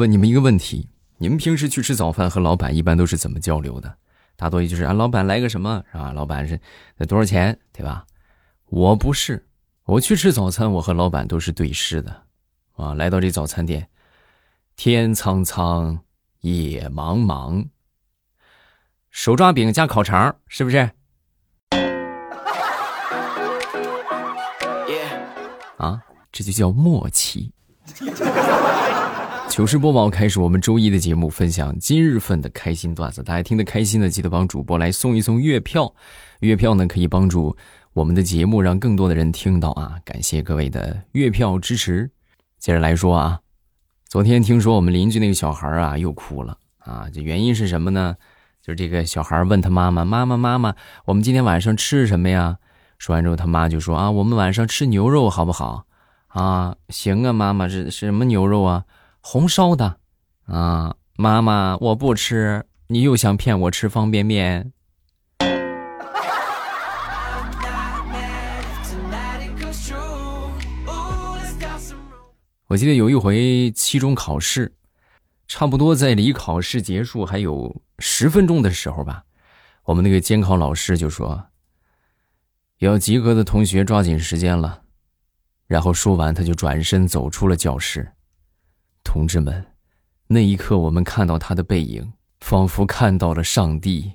问你们一个问题，你们平时去吃早饭和老板一般都是怎么交流的？大多也就是啊，老板来个什么啊？老板是多少钱，对吧？我不是，我去吃早餐，我和老板都是对视的啊。来到这早餐店，天苍苍，野茫茫，手抓饼加烤肠，是不是？啊，这就叫默契。糗事播报开始我们周一的节目，分享今日份的开心段子。大家听得开心的，记得帮主播来送一送月票。月票呢可以帮助我们的节目让更多的人听到啊！感谢各位的月票支持。接着来说啊，昨天听说我们邻居那个小孩啊又哭了啊，这原因是什么呢？就是这个小孩问他妈妈：“妈妈，我们今天晚上吃什么呀？”说完之后，他妈就说：“啊，我们晚上吃牛肉好不好？”啊，行啊，妈妈，这什么牛肉啊？红烧的啊，妈妈我不吃，你又想骗我吃方便面。我记得有一回期中考试，差不多在离考试结束还有10分钟的时候吧，我们那个监考老师就说，要及格的同学抓紧时间了。然后说完他就转身走出了教室。同志们，那一刻我们看到他的背影，仿佛看到了上帝。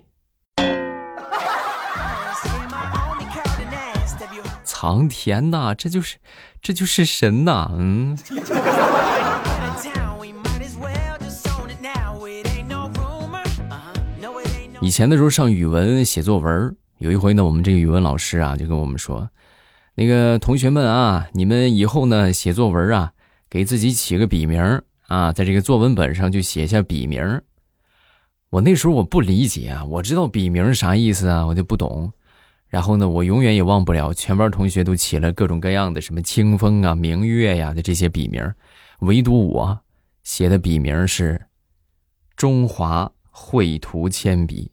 苍天呐，这就是神呐，嗯。以前的时候上语文写作文，有一回呢，我们这个语文老师啊就跟我们说，那个同学们啊，你们以后呢写作文啊，给自己起个笔名啊，在这个作文本上就写下笔名。我那时候我不理解啊，我知道笔名啥意思啊，我就不懂。然后呢，我永远也忘不了，全班同学都起了各种各样的什么清风啊、明月呀的这些笔名，唯独我写的笔名是中华绘图铅笔。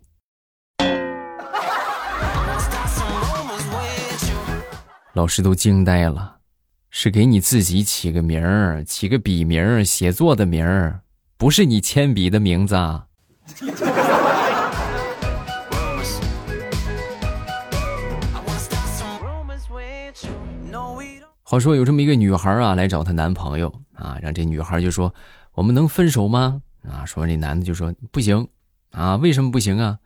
老师都惊呆了。是给你自己起个名儿，起个笔名儿，写作的名儿，不是你铅笔的名字啊。话说有这么一个女孩啊，来找她男朋友啊，让这女孩就说：“我们能分手吗？”啊，说这男的就说：“不行啊，为什么不行啊？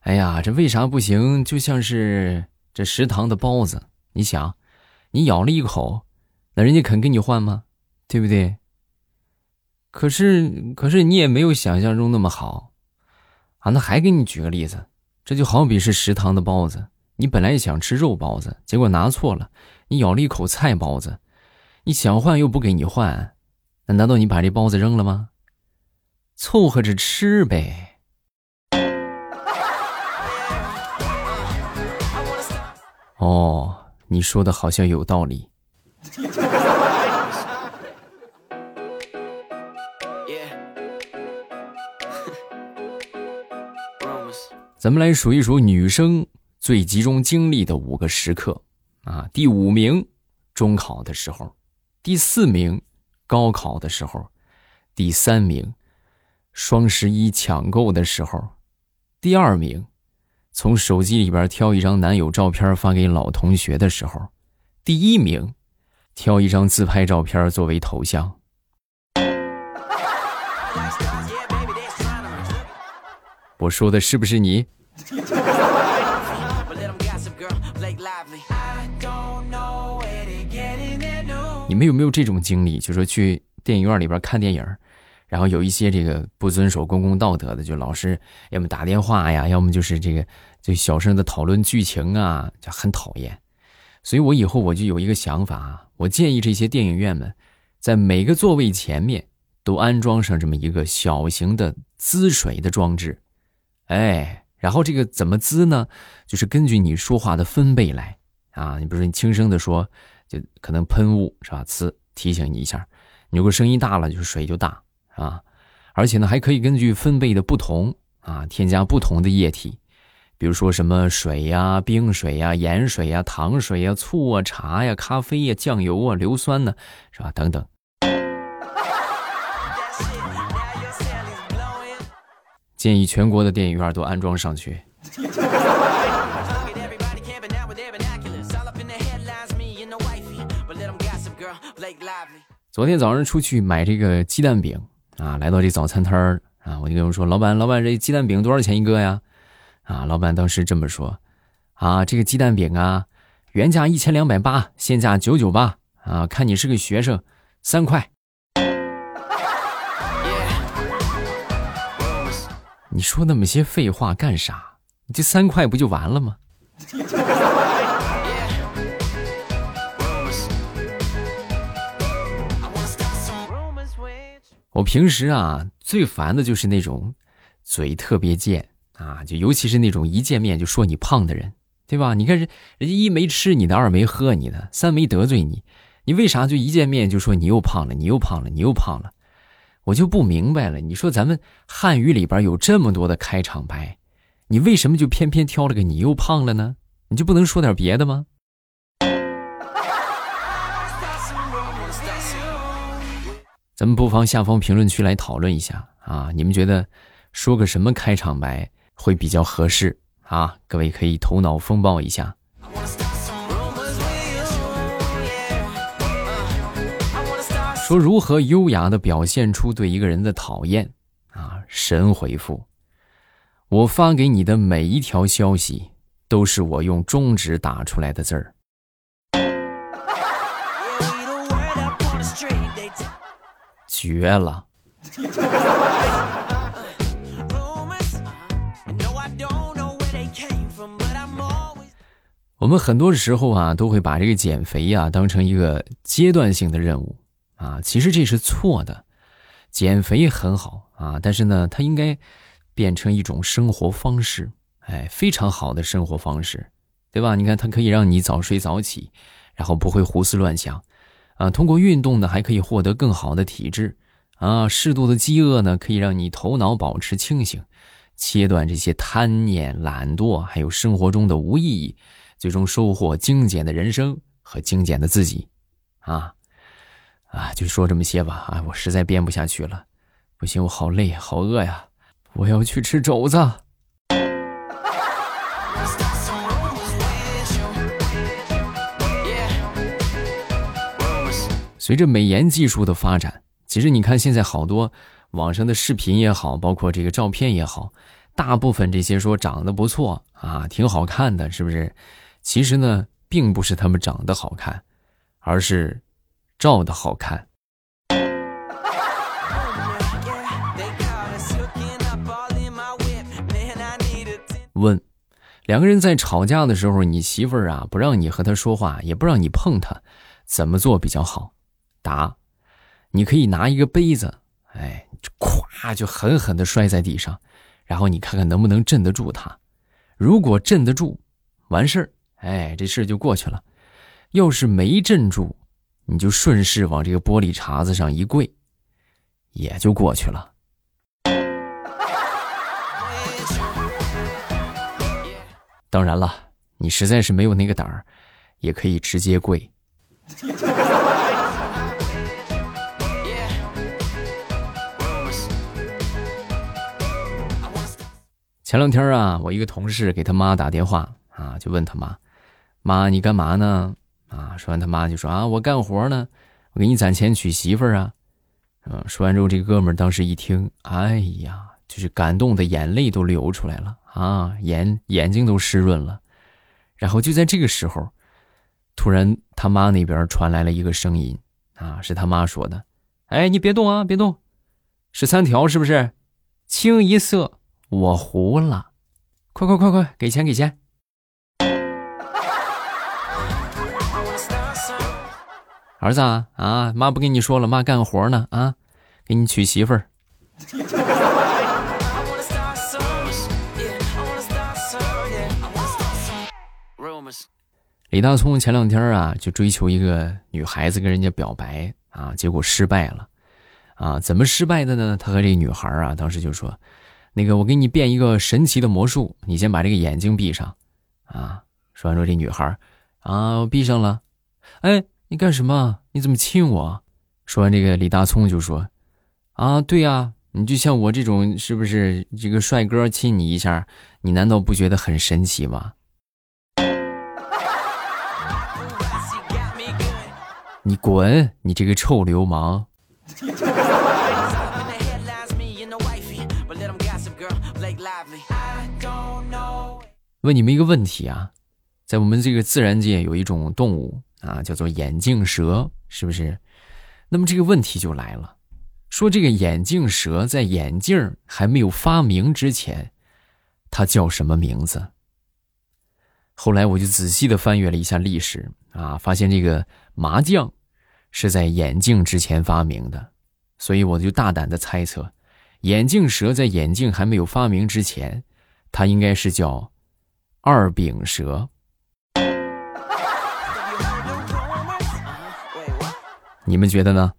哎呀，这为啥不行？就像是这食堂的包子，你想，你咬了一口。”那人家肯跟你换吗？对不对？可是你也没有想象中那么好啊。那还给你举个例子，这就好比是食堂的包子，你本来想吃肉包子，结果拿错了，你咬了一口菜包子，你想换又不给你换，那难道你把这包子扔了吗？凑合着吃呗。哦，你说的好像有道理。咱们来数一数女生最集中精力的5个时刻啊。第5名中考的时候，第4名高考的时候，第3名双11抢购的时候，第2名从手机里边挑一张男友照片发给老同学的时候，第1名挑一张自拍照片作为头像。我说的是不是你？你们有没有这种经历，就是说去电影院里边看电影，然后有一些这个不遵守公共道德的，就老是要么打电话呀，要么就是这个就小声的讨论剧情啊，就很讨厌。所以我以后我就有一个想法啊，我建议这些电影院们在每个座位前面都安装上这么一个小型的滋水的装置。哎，然后这个怎么滋呢，就是根据你说话的分贝来啊。你比如说你轻声的说，就可能喷雾是吧，呲提醒你一下。你如果声音大了，就是水就大啊。而且呢还可以根据分贝的不同啊，添加不同的液体。比如说什么水呀、冰水呀、盐水呀、糖水呀、醋啊、茶呀、咖啡呀、酱油啊、硫酸呢，是吧？等等。建议全国的电影院都安装上去。昨天早上出去买这个鸡蛋饼啊，来到这早餐摊儿啊，我就跟我说：“老板，这鸡蛋饼多少钱一个呀？”啊，老板当时这么说：“啊，这个鸡蛋饼啊，原价1280，现价998啊，看你是个学生，3块。”你说那么些废话干啥？你这3块不就完了吗？我平时啊，最烦的就是那种嘴特别贱啊，就尤其是那种一见面就说你胖的人，对吧？你看人家一没吃你的，二没喝你的，三没得罪你，你为啥就一见面就说你又胖了，你又胖了，你又胖了？我就不明白了，你说咱们汉语里边有这么多的开场白，你为什么就偏偏挑了个你又胖了呢？你就不能说点别的吗？咱们不妨下方评论区来讨论一下啊！你们觉得说个什么开场白会比较合适啊？各位可以头脑风暴一下。说如何优雅地表现出对一个人的讨厌啊？神回复：我发给你的每一条消息都是我用中指打出来的字儿。绝了！我们很多时候啊，都会把这个减肥啊当成一个阶段性的任务啊，其实这是错的。减肥很好啊，但是呢，它应该变成一种生活方式，哎，非常好的生活方式，对吧？你看，它可以让你早睡早起，然后不会胡思乱想。啊，通过运动呢，还可以获得更好的体质，啊，适度的饥饿呢，可以让你头脑保持清醒，切断这些贪念、懒惰，还有生活中的无意义，最终收获精简的人生和精简的自己，就说这么些吧，啊，我实在编不下去了，不行，我好累，好饿呀，我要去吃肘子。随着美颜技术的发展，其实你看现在好多网上的视频也好，包括这个照片也好，大部分这些说长得不错啊，挺好看的，是不是？其实呢，并不是他们长得好看，而是照得好看。问，两个人在吵架的时候，你媳妇儿啊，不让你和她说话，也不让你碰她，怎么做比较好？答，你可以拿一个杯子，哎，咵就狠狠地摔在地上，然后你看看能不能镇得住他。如果镇得住，完事儿，哎，这事就过去了。要是没镇住，你就顺势往这个玻璃碴子上一跪，也就过去了。当然了，你实在是没有那个胆儿，也可以直接跪。前两天啊，我一个同事给他妈打电话啊，就问他妈：“妈，你干嘛呢？”啊，说完他妈就说：“啊，我干活呢，我给你攒钱娶媳妇儿啊。”嗯，说完之后，这哥们儿当时一听，哎呀，就是感动的眼泪都流出来了啊，眼睛都湿润了。然后就在这个时候，突然他妈那边传来了一个声音啊，是他妈说的：“哎，你别动啊，别动，13条是不是？清一色。”我糊了，快，给钱！儿子啊，妈不跟你说了，妈干活呢啊，给你娶媳妇儿。李大聪前两天啊，就追求一个女孩子，跟人家表白啊，结果失败了啊，怎么失败的呢？他和这女孩啊，当时就说。那个，我给你变一个神奇的魔术，你先把这个眼睛闭上，啊！说完之后，这女孩，啊，我闭上了。哎，你干什么？你怎么亲我？说完，这个李大聪就说，啊，对呀，你就像我这种，是不是这个帅哥亲你一下，你难道不觉得很神奇吗？你滚，你这个臭流氓！问你们一个问题啊，在我们这个自然界有一种动物啊，叫做眼镜蛇，是不是？那么这个问题就来了，说这个眼镜蛇在眼镜还没有发明之前，它叫什么名字？后来我就仔细的翻阅了一下历史啊，发现这个麻将是在眼镜之前发明的，所以我就大胆的猜测，眼镜蛇在眼镜还没有发明之前，它应该是叫二饼蛇。你们觉得呢？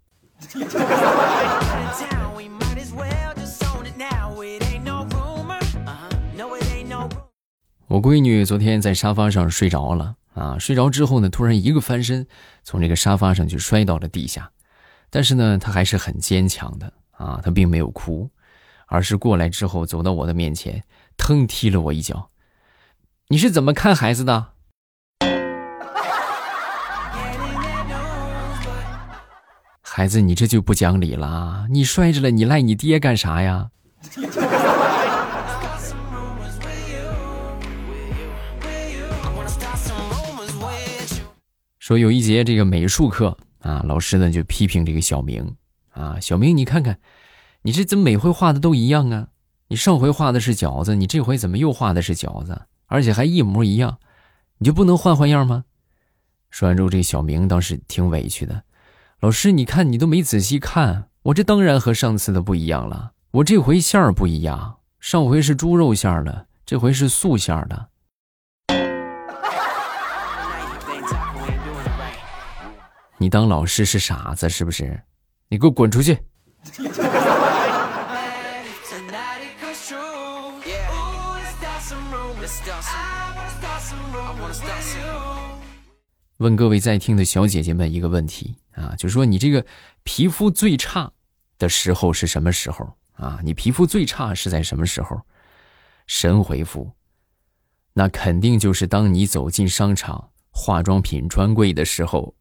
我闺女昨天在沙发上睡着了啊，睡着之后呢，突然一个翻身，从这个沙发上就摔到了地下。但是呢，她还是很坚强的啊，她并没有哭，而是过来之后走到我的面前，腾踢了我一脚。你是怎么看孩子的？孩子，你这就不讲理了，你摔着了，你赖你爹干啥呀？说有一节这个美术课啊，老师呢就批评这个小明啊，小明你看看，你这怎么每回画的都一样啊？你上回画的是饺子，你这回怎么又画的是饺子？而且还一模一样，你就不能换换样吗？说完之后，这小明当时挺委屈的。老师，你看你都没仔细看，我这当然和上次的不一样了。我这回馅儿不一样，上回是猪肉馅儿的，这回是素馅儿的。你当老师是傻子是不是？你给我滚出去！问各位在听的小姐姐们一个问题啊，就说你这个皮肤最差的时候是什么时候啊？你皮肤最差是在什么时候？神回复，那肯定就是当你走进商场化妆品专柜的时候。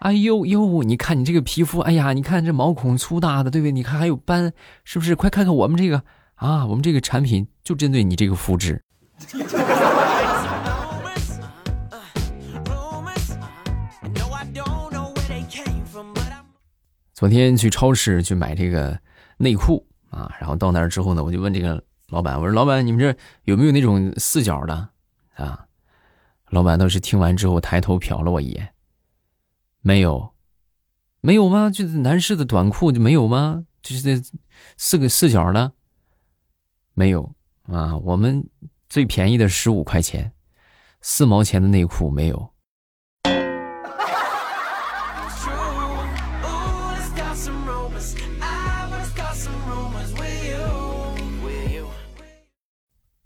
哎呦呦，你看你这个皮肤，哎呀，你看这毛孔粗大的，对不对？你看还有斑，是不是？快看看我们这个啊，我们这个产品就针对你这个肤质。昨天去超市去买这个内裤啊，然后到那儿之后呢，我就问这个老板，我说老板，你们这有没有那种四角的啊？老板倒是听完之后抬头瞟了我一眼。没有，没有吗？就是男士的短裤就没有吗？就是四个四角的，没有啊。我们最便宜的15块钱，4毛钱的内裤没有。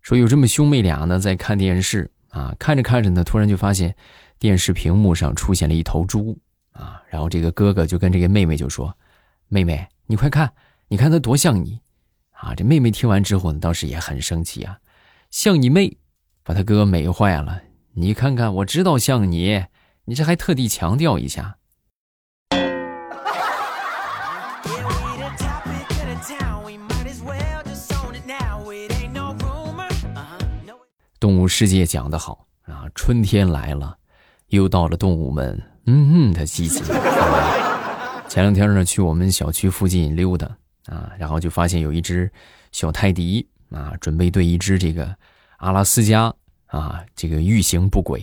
说有这么兄妹俩呢，在看电视啊，看着看着呢，突然就发现电视屏幕上出现了一头猪。啊，然后这个哥哥就跟这个妹妹就说，妹妹你快看，你看他多像你啊！这妹妹听完之后呢，倒是也很生气啊，像你妹，把他哥美坏了，你看看，我知道像你，你这还特地强调一下。动物世界讲得好啊，春天来了，又到了动物们的季节。前两天呢，去我们小区附近溜达啊，然后就发现有一只小泰迪啊，准备对一只这个阿拉斯加啊，这个欲行不轨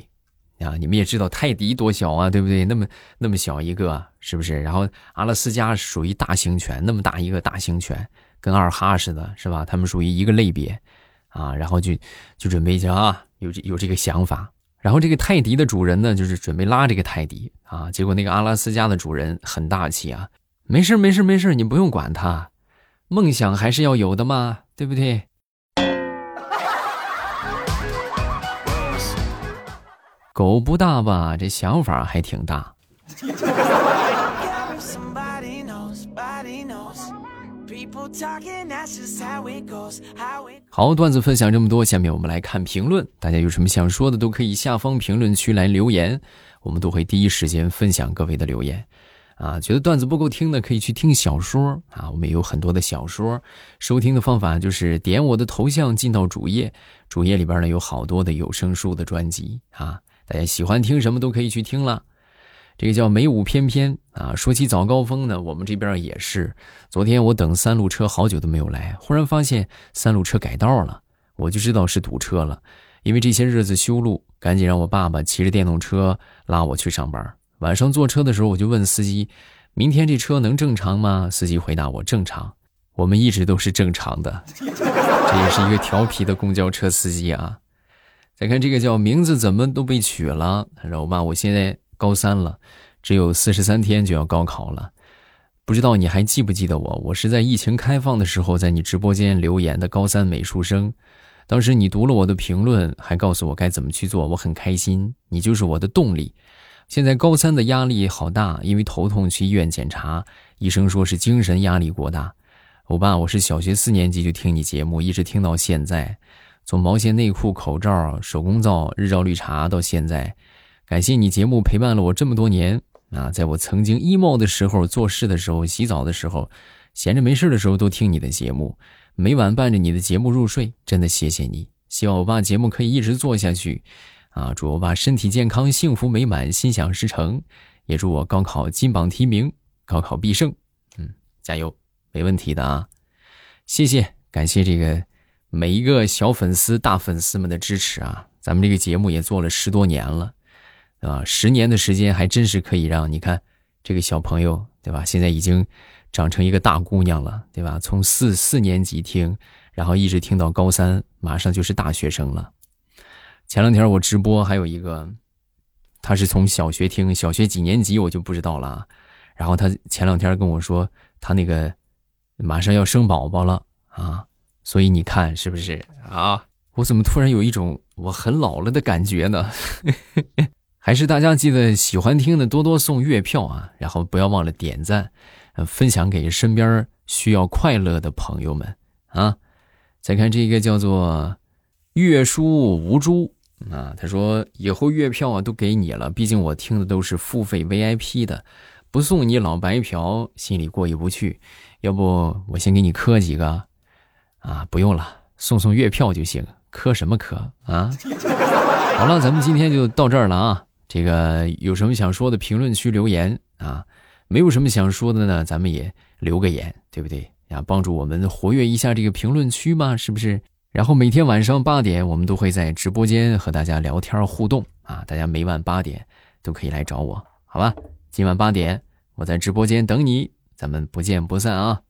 啊。你们也知道泰迪多小啊，对不对？那么小一个，是不是？然后阿拉斯加属于大型犬，那么大一个大型犬，跟二哈似的，是吧？他们属于一个类别啊。然后就准备一下啊，有这个想法。然后这个泰迪的主人呢，就是准备拉这个泰迪啊，结果那个阿拉斯加的主人很大气啊，没事没事没事，你不用管他，梦想还是要有的嘛，对不对？狗不大吧，这想法还挺大。好，段子分享这么多，下面我们来看评论。大家有什么想说的都可以下方评论区来留言，我们都会第一时间分享各位的留言啊。觉得段子不够听的可以去听小说啊，我们也有很多的小说。收听的方法就是点我的头像进到主页，主页里边呢有好多的有声书的专辑啊，大家喜欢听什么都可以去听了。这个叫美舞翩翩啊，说起早高峰呢，我们这边也是。昨天我等三路车好久都没有来，忽然发现三路车改道了，我就知道是堵车了。因为这些日子修路，赶紧让我爸爸骑着电动车拉我去上班。晚上坐车的时候，我就问司机，明天这车能正常吗？司机回答我，正常。我们一直都是正常的。这也是一个调皮的公交车司机啊。再看这个叫名字怎么都被取了，然后吧，我现在高三了，只有43天就要高考了。不知道你还记不记得我是在疫情开放的时候在你直播间留言的高三美术生。当时你读了我的评论，还告诉我该怎么去做，我很开心，你就是我的动力。现在高三的压力好大，因为头痛去医院检查，医生说是精神压力过大。欧巴，我是小学4年级就听你节目，一直听到现在，从毛线内裤、口罩、手工皂、日照绿茶到现在。感谢你节目陪伴了我这么多年啊！在我曾经emo的时候、做事的时候、洗澡的时候、闲着没事的时候都听你的节目，每晚伴着你的节目入睡，真的谢谢你。希望欧巴节目可以一直做下去啊！祝欧巴身体健康、幸福美满、心想事成，也祝我高考金榜题名、高考必胜。加油，没问题的啊！谢谢，感谢这个每一个小粉丝、大粉丝们的支持啊！咱们这个节目也做了10多年了。10年的时间还真是可以让你看这个小朋友，对吧？现在已经长成一个大姑娘了，对吧？从四年级听，然后一直听到高三，马上就是大学生了。前两天我直播还有一个，他是从小学听，小学几年级我就不知道了啊。然后他前两天跟我说，他那个马上要生宝宝了啊，所以你看是不是啊？我怎么突然有一种我很老了的感觉呢？还是大家记得喜欢听的多多送月票啊，然后不要忘了点赞，分享给身边需要快乐的朋友们啊。再看这个叫做月书无珠啊，他说以后月票啊都给你了，毕竟我听的都是付费 VIP 的，不送你老白嫖心里过意不去，要不我先给你磕几个啊？不用了，送月票就行，磕什么磕啊？好了，咱们今天就到这儿了啊。这个有什么想说的评论区留言啊，没有什么想说的呢咱们也留个言，对不对呀？帮助我们活跃一下这个评论区嘛，是不是？然后每天晚上8点我们都会在直播间和大家聊天互动啊，大家每晚8点都可以来找我，好吧？今晚8点我在直播间等你，咱们不见不散啊。